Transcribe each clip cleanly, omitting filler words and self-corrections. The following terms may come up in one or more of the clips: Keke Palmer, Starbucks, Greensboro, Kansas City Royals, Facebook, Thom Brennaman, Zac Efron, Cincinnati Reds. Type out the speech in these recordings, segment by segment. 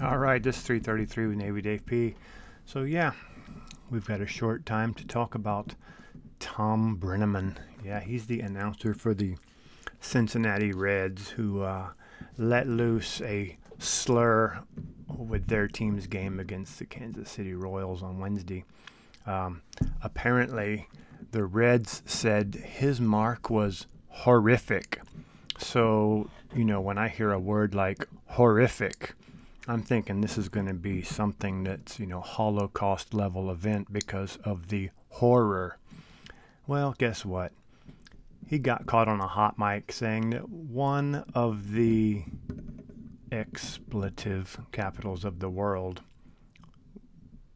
All right, this is 333 with Navy Dave P. So yeah, we've got a short time to talk about Thom Brennaman. Yeah, he's the announcer for the Cincinnati Reds, who let loose a slur with their team's game against the Kansas City Royals on Wednesday. Apparently, the Reds said his mark was horrific. So, you know, when I hear a word like horrific, I'm thinking this is going to be something that's, you know, Holocaust level event because of the horror. Well, guess what? He got caught on a hot mic saying that one of the expletive capitals of the world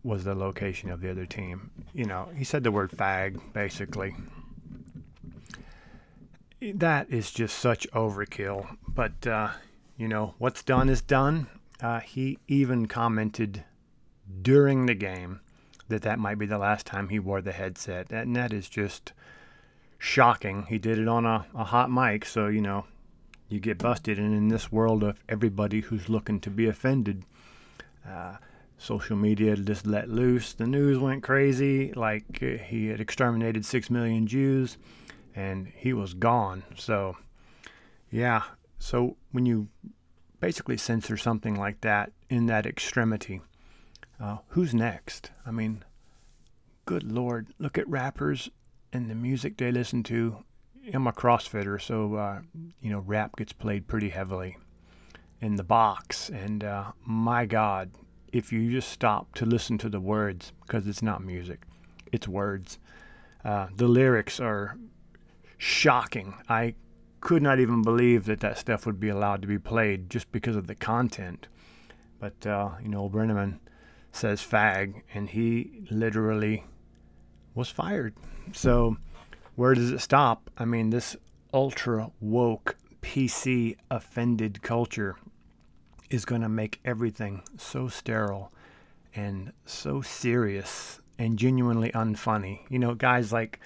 was the location of the other team. You know, he said the word fag, basically. That is just such overkill. But, you know, what's done is done. He even commented during the game that that might be the last time he wore the headset. And that is just shocking. He did it on a hot mic, so, you know, you get busted. And in this world of everybody who's looking to be offended, social media just let loose. The news went crazy, like he had exterminated 6 million Jews, and he was gone. So, yeah. So when you basically censor something like that in that extremity, who's next? I mean, good Lord, look at rappers and the music they listen to. I'm a CrossFitter, so, you know, rap gets played pretty heavily in the box. And my God, if you just stop to listen to the words, because it's not music, it's words. The lyrics are shocking. I could not even believe that that stuff would be allowed to be played just because of the content. But, you know, Brennaman says fag, and he literally was fired. So where does it stop? I mean, this ultra-woke, PC-offended culture is going to make everything so sterile and so serious and genuinely unfunny. You know, guys like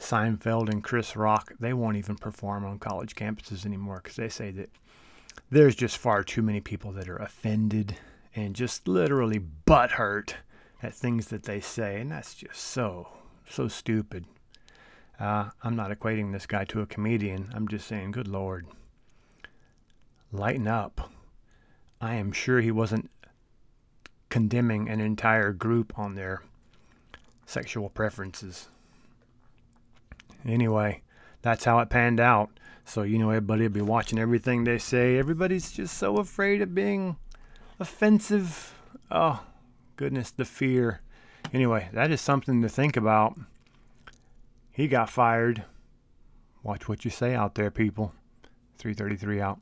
Seinfeld and Chris Rock, they won't even perform on college campuses anymore because they say that there's just far too many people that are offended and just literally butthurt at things that they say. And that's just so stupid. I'm not equating this guy to a comedian. I'm just saying, good Lord, lighten up. I am sure he wasn't condemning an entire group on their sexual preferences. Anyway, that's how it panned out. So, you know, everybody will be watching everything they say. Everybody's just so afraid of being offensive. Oh, goodness, the fear. Anyway, that is something to think about. He got fired. Watch what you say out there, people. 333 out.